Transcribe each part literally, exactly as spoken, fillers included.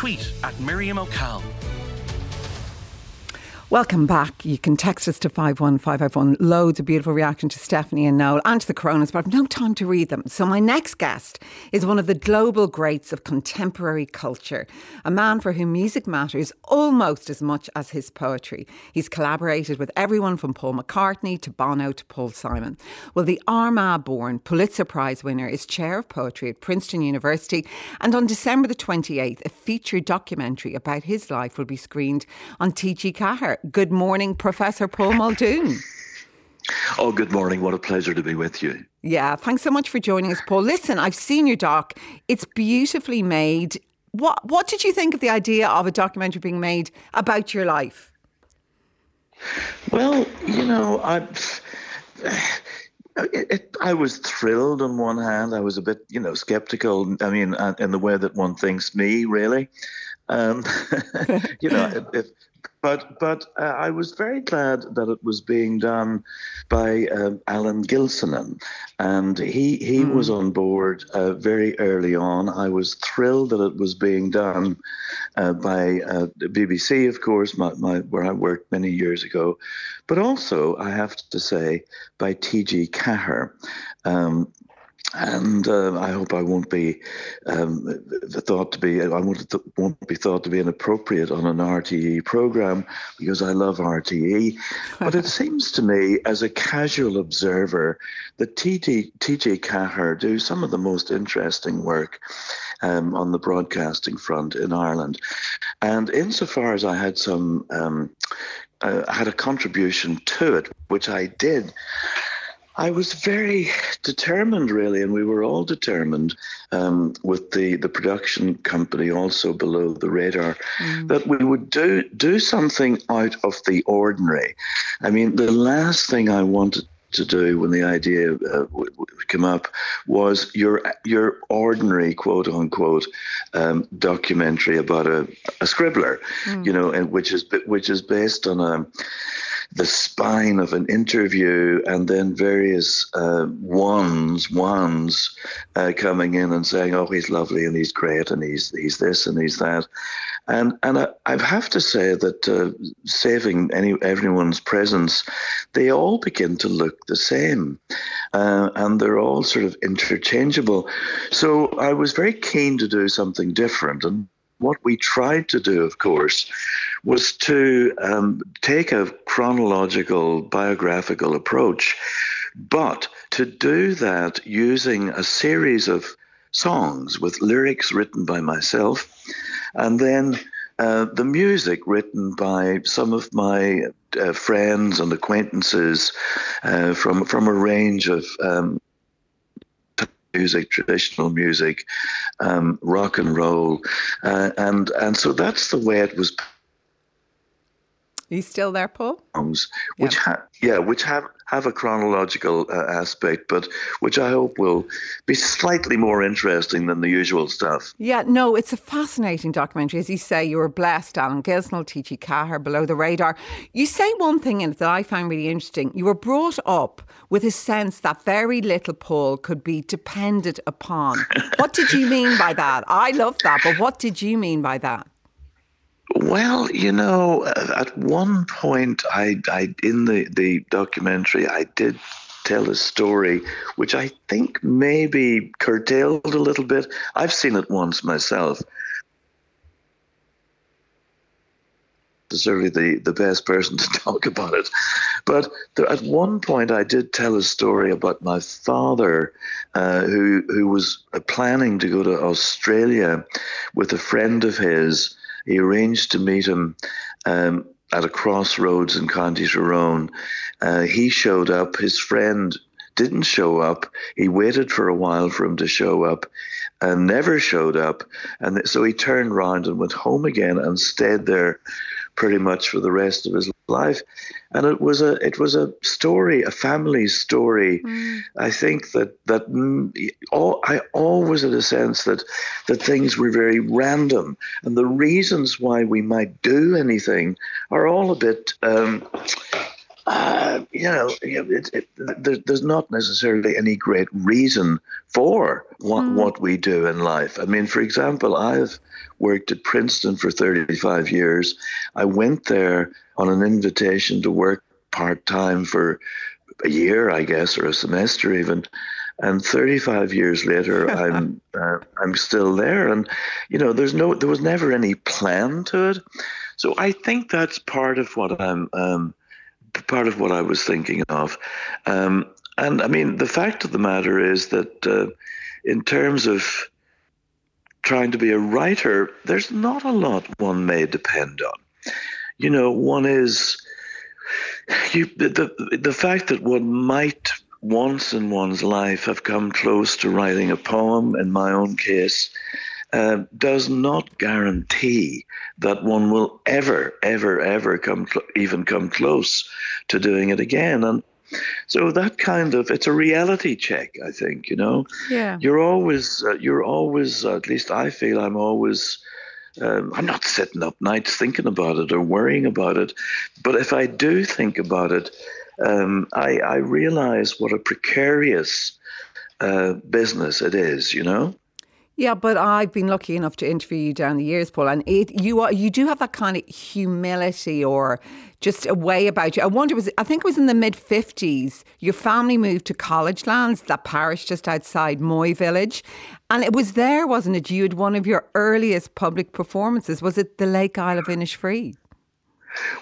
Tweet at Miriam O'Cal. Welcome back. You can text us to five one five five one. Loads of beautiful reaction to Stephanie and Noel and to the Coronas, but I've no time to read them. So my next guest is one of the global greats of contemporary culture, a man for whom music matters almost as much as his poetry. He's collaborated with everyone from Paul McCartney to Bono to Paul Simon. Well, the Armagh-born Pulitzer Prize winner is Chair of Poetry at Princeton University, and on December the twenty-eighth, a feature documentary about his life will be screened on T G Cahir. Good morning, Professor Paul Muldoon. Oh, good morning. What a pleasure to be with you. Yeah, thanks so much for joining us, Paul. Listen, I've seen your doc. It's beautifully made. What What did you think of the idea of a documentary being made about your life? Well, you know, I, it, it, I was thrilled on one hand. I was a bit, you know, sceptical. I mean, in the way that one thinks me, really. Um, you know, if... But but uh, I was very glad that it was being done by um, Alan Gilsonen, and he he mm. was on board uh, very early on. I was thrilled that it was being done uh, by uh, the B B C, of course, my, my where I worked many years ago, but also I have to say by T G Cahir. Um, And uh, I hope I won't be um, thought to be I won't, th- won't be thought to be inappropriate on an R T E program, because I love R T E. But it seems to me, as a casual observer, that T G Cahir do some of the most interesting work um, on the broadcasting front in Ireland. And insofar as I had some um, uh, had a contribution to it, which I did. I was very determined, really, and we were all determined um, with the, the production company, also Below the Radar, mm. that we would do do something out of the ordinary. I mean, the last thing I wanted to do when the idea uh, w- w- came up was your your ordinary, quote unquote, um, documentary about a, a scribbler, mm. you know, and which is which is based on a. the spine of an interview, and then various uh, ones, ones uh, coming in and saying, "Oh, he's lovely, and he's great, and he's he's this, and he's that," and and I, I have to say that uh, saving any everyone's presence, they all begin to look the same, uh, and they're all sort of interchangeable. So I was very keen to do something different. And what we tried to do, of course, was to um, take a chronological, biographical approach, but to do that using a series of songs with lyrics written by myself, and then uh, the music written by some of my uh, friends and acquaintances uh, from, from a range of um, music, traditional music, um, rock and roll, uh, and and so that's the way it was. Are you still there, Paul? Songs, which yep. ha- yeah, which have have a chronological uh, aspect, but which I hope will be slightly more interesting than the usual stuff. Yeah, no, it's a fascinating documentary. As you say, you were blessed, Alan Gilsonen, T G Cahir, Below the Radar. You say one thing in it that I found really interesting. You were brought up with a sense that very little Paul could be depended upon. What did you mean by that? I love that, but what did you mean by that? Well, you know, at one point, I, I in the, the documentary, I did tell a story which I think maybe curtailed a little bit. I've seen it once myself. Certainly the, the best person to talk about it. But there, at one point I did tell a story about my father uh, who who was planning to go to Australia with a friend of his. He arranged to meet him um, at a crossroads in County Tyrone. Uh, he showed up. His friend didn't show up. He waited for a while for him to show up and never showed up. And so he turned round and went home again and stayed there pretty much for the rest of his life. And it was a it was a story, a family story. Mm. I think that that all, I always had a sense that that things were very random, and the reasons why we might do anything are all a bit um, uh, you know, it, it, it, there's not necessarily any great reason for what, mm. what we do in life. I mean, for example, I've worked at Princeton for thirty-five years. I went there on an invitation to work part-time for a year, I guess, or a semester even. And thirty-five years later, I'm uh, I'm still there. And, you know, there's no there was never any plan to it. So I think that's part of what I'm um, part of what I was thinking of. Um, and I mean, the fact of the matter is that uh, in terms of trying to be a writer, there's not a lot one may depend on. You know, one is you the the fact that one might once in one's life have come close to writing a poem, in my own case, uh, does not guarantee that one will ever, ever, ever come cl- even come close to doing it again. And so that kind of, it's a reality check, I think, you know. Yeah. You're always, uh, you're always, uh, at least I feel I'm always, um, I'm not sitting up nights thinking about it or worrying about it. But if I do think about it, Um, I, I realize what a precarious uh, business it is, you know? Yeah, but I've been lucky enough to interview you down the years, Paul, and it, you are, you do have that kind of humility or just a way about you. I wonder, was I think it was in the mid-fifties, your family moved to College Lands, that parish just outside Moy Village, and it was there, wasn't it? You had one of your earliest public performances. Was it the Lake Isle of Innisfree?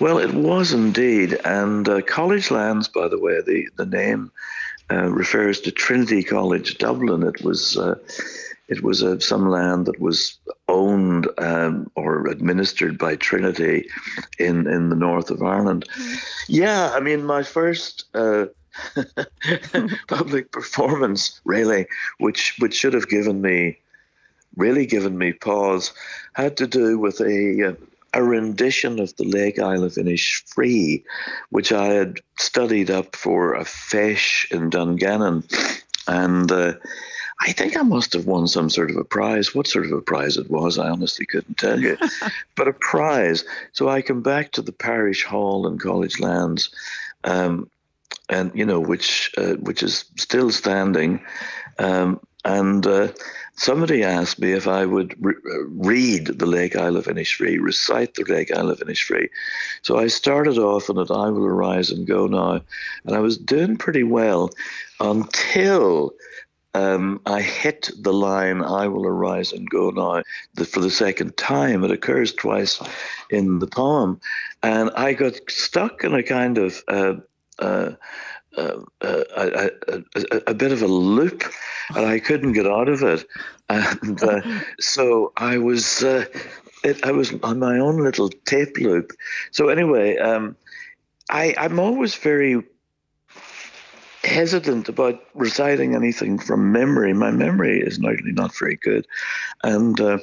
Well, it was indeed. And uh, College Lands, by the way, the, the name uh, refers to Trinity College Dublin. It was uh, it was uh, some land that was owned um, or administered by Trinity in, in the north of Ireland. Mm-hmm. Yeah, I mean, my first uh, public performance, really, which which should have given me, really given me pause, had to do with a... Uh, a rendition of the Lake Isle of Innisfree, which I had studied up for a fesh in Dungannon. And uh, I think I must have won some sort of a prize. What sort of a prize it was, I honestly couldn't tell you, but a prize. So I come back to the parish hall in College Lands, um, and, you know, which uh, which is still standing. Um, and... Uh, Somebody asked me if I would re- read the Lake Isle of Innisfree, recite the Lake Isle of Innisfree. So I started off on it, I will arise and go now. And I was doing pretty well until um, I hit the line, I will arise and go now, the, for the second time. It occurs twice in the poem. And I got stuck in a kind of... Uh, uh, Uh, uh, a, a, a, a bit of a loop, and I couldn't get out of it. And uh, so I was, uh, it, I was on my own little tape loop. So anyway, um, I, I'm always very hesitant about reciting anything from memory. My memory is normally not very good, and. Uh,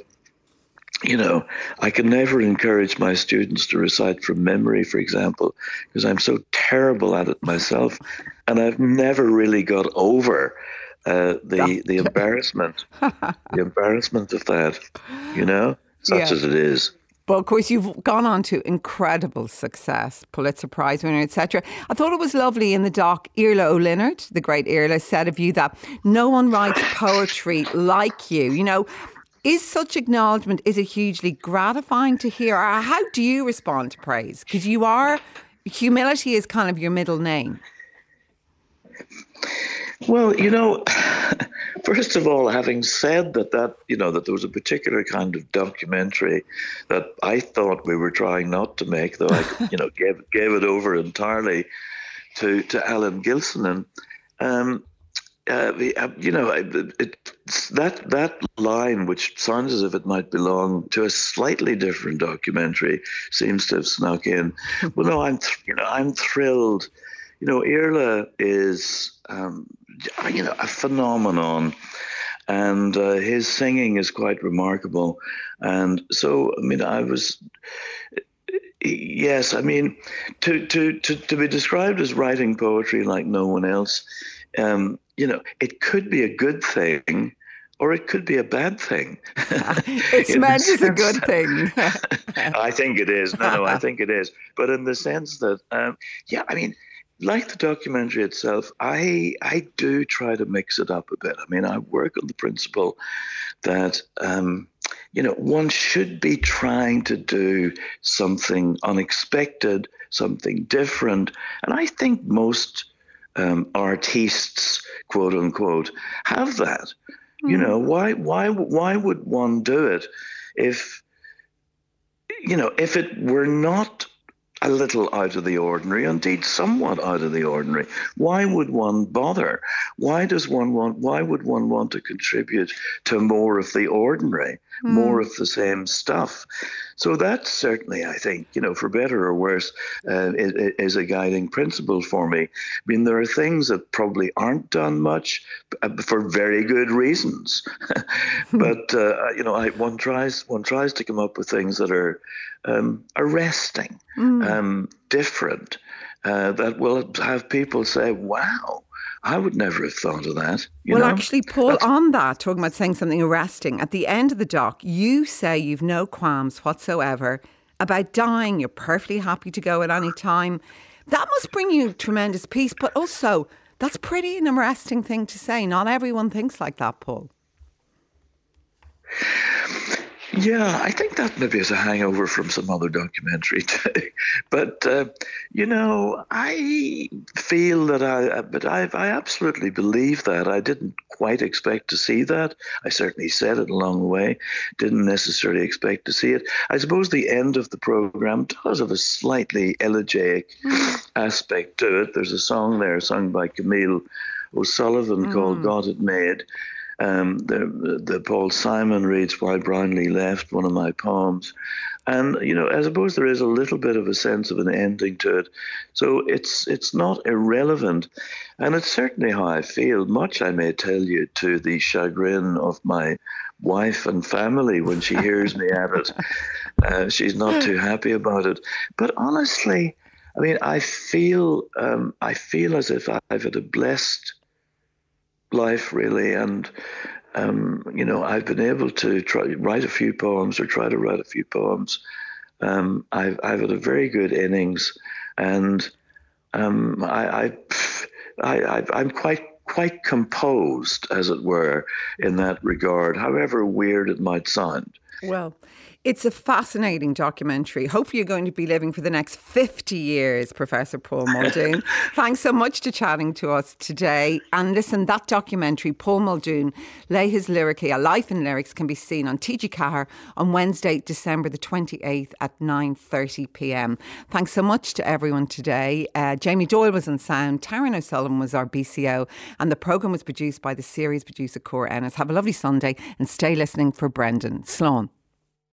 You know, I can never encourage my students to recite from memory, for example, because I'm so terrible at it myself. And I've never really got over uh, the the embarrassment, the embarrassment of that, you know, such yeah. as it is. But of course, you've gone on to incredible success, Pulitzer Prize winner, et cetera. I thought it was lovely in the doc, Iarla Ó Lionáird, the great Iarla, said of you that no one writes poetry like you, you know. Is such acknowledgement, is it hugely gratifying to hear? Or how do you respond to praise? Because you are, humility is kind of your middle name. Well, you know, first of all, having said that, that, you know, that there was a particular kind of documentary that I thought we were trying not to make, though I, you know, gave, gave it over entirely to, to Alan Gilsonen. Um Uh, you know, it, it, that that line, which sounds as if it might belong to a slightly different documentary, seems to have snuck in. Well, no, I'm, th- you know, I'm thrilled. You know, Iarla is, um, you know, a phenomenon, and uh, his singing is quite remarkable. And so, I mean, I was. Yes, I mean, to to to, to be described as writing poetry like no one else. Um, You know, it could be a good thing or it could be a bad thing. It's meant as a good thing. I think it is. No, no, I think it is. But in the sense that, um, yeah, I mean, Like the documentary itself, I I do try to mix it up a bit. I mean, I work on the principle that, um, you know, one should be trying to do something unexpected, something different. And I think most um, artists, quote unquote, have that. Mm. You know, why why why would one do it if, you know, if it were not a little out of the ordinary, indeed somewhat out of the ordinary? Why would one bother? Why does one want, why would one want to contribute to more of the ordinary, mm. more of the same stuff? So that certainly, I think, you know, for better or worse, uh, is, is a guiding principle for me. I mean, there are things that probably aren't done much uh, for very good reasons. But, uh, you know, I, one tries one tries to come up with things that are um, arresting, mm. um, different, uh, that will have people say, wow, I would never have thought of that. You well, know? Actually, Paul, That's... on that, talking about saying something arresting, at the end of the doc, you say you've no qualms whatsoever about dying. You're perfectly happy to go at any time. That must bring you tremendous peace, but also that's pretty an arresting thing to say. Not everyone thinks like that, Paul. Yeah, I think that maybe is a hangover from some other documentary too. But, uh, you know, I feel that I, but I, I absolutely believe that. I didn't quite expect to see that. I certainly said it along the way. Didn't necessarily expect to see it. I suppose the end of the program does have a slightly elegiac aspect to it. There's a song there sung by Camille O'Sullivan mm. called God It Made. Um, the, the Paul Simon reads Why Brownlee Left, one of my poems. And, you know, I suppose there is a little bit of a sense of an ending to it. So it's it's not irrelevant. And it's certainly how I feel, much, I may tell you, to the chagrin of my wife and family when she hears me at it. Uh, she's not too happy about it. But honestly, I mean, I feel um, I feel as if I've had a blessed life, really, and um, you know, I've been able to try write a few poems or try to write a few poems. Um, I've I've had a very good innings, and um, I, I, I I'm quite quite composed, as it were, in that regard. However weird it might sound. Well, it's a fascinating documentary. Hopefully you're going to be living for the next fifty years, Professor Paul Muldoon. Thanks so much for chatting to us today. And listen, that documentary, Paul Muldoon, Lay His Lyrically, A Life in Lyrics, can be seen on T G Cahir on Wednesday, December the twenty-eighth at nine thirty p.m. Thanks so much to everyone today. Uh, Jamie Doyle was on sound, Taryn O'Sullivan was our B C O, and the programme was produced by the series producer Cora Ennis. Have a lovely Sunday and stay listening for Brendan. Slán.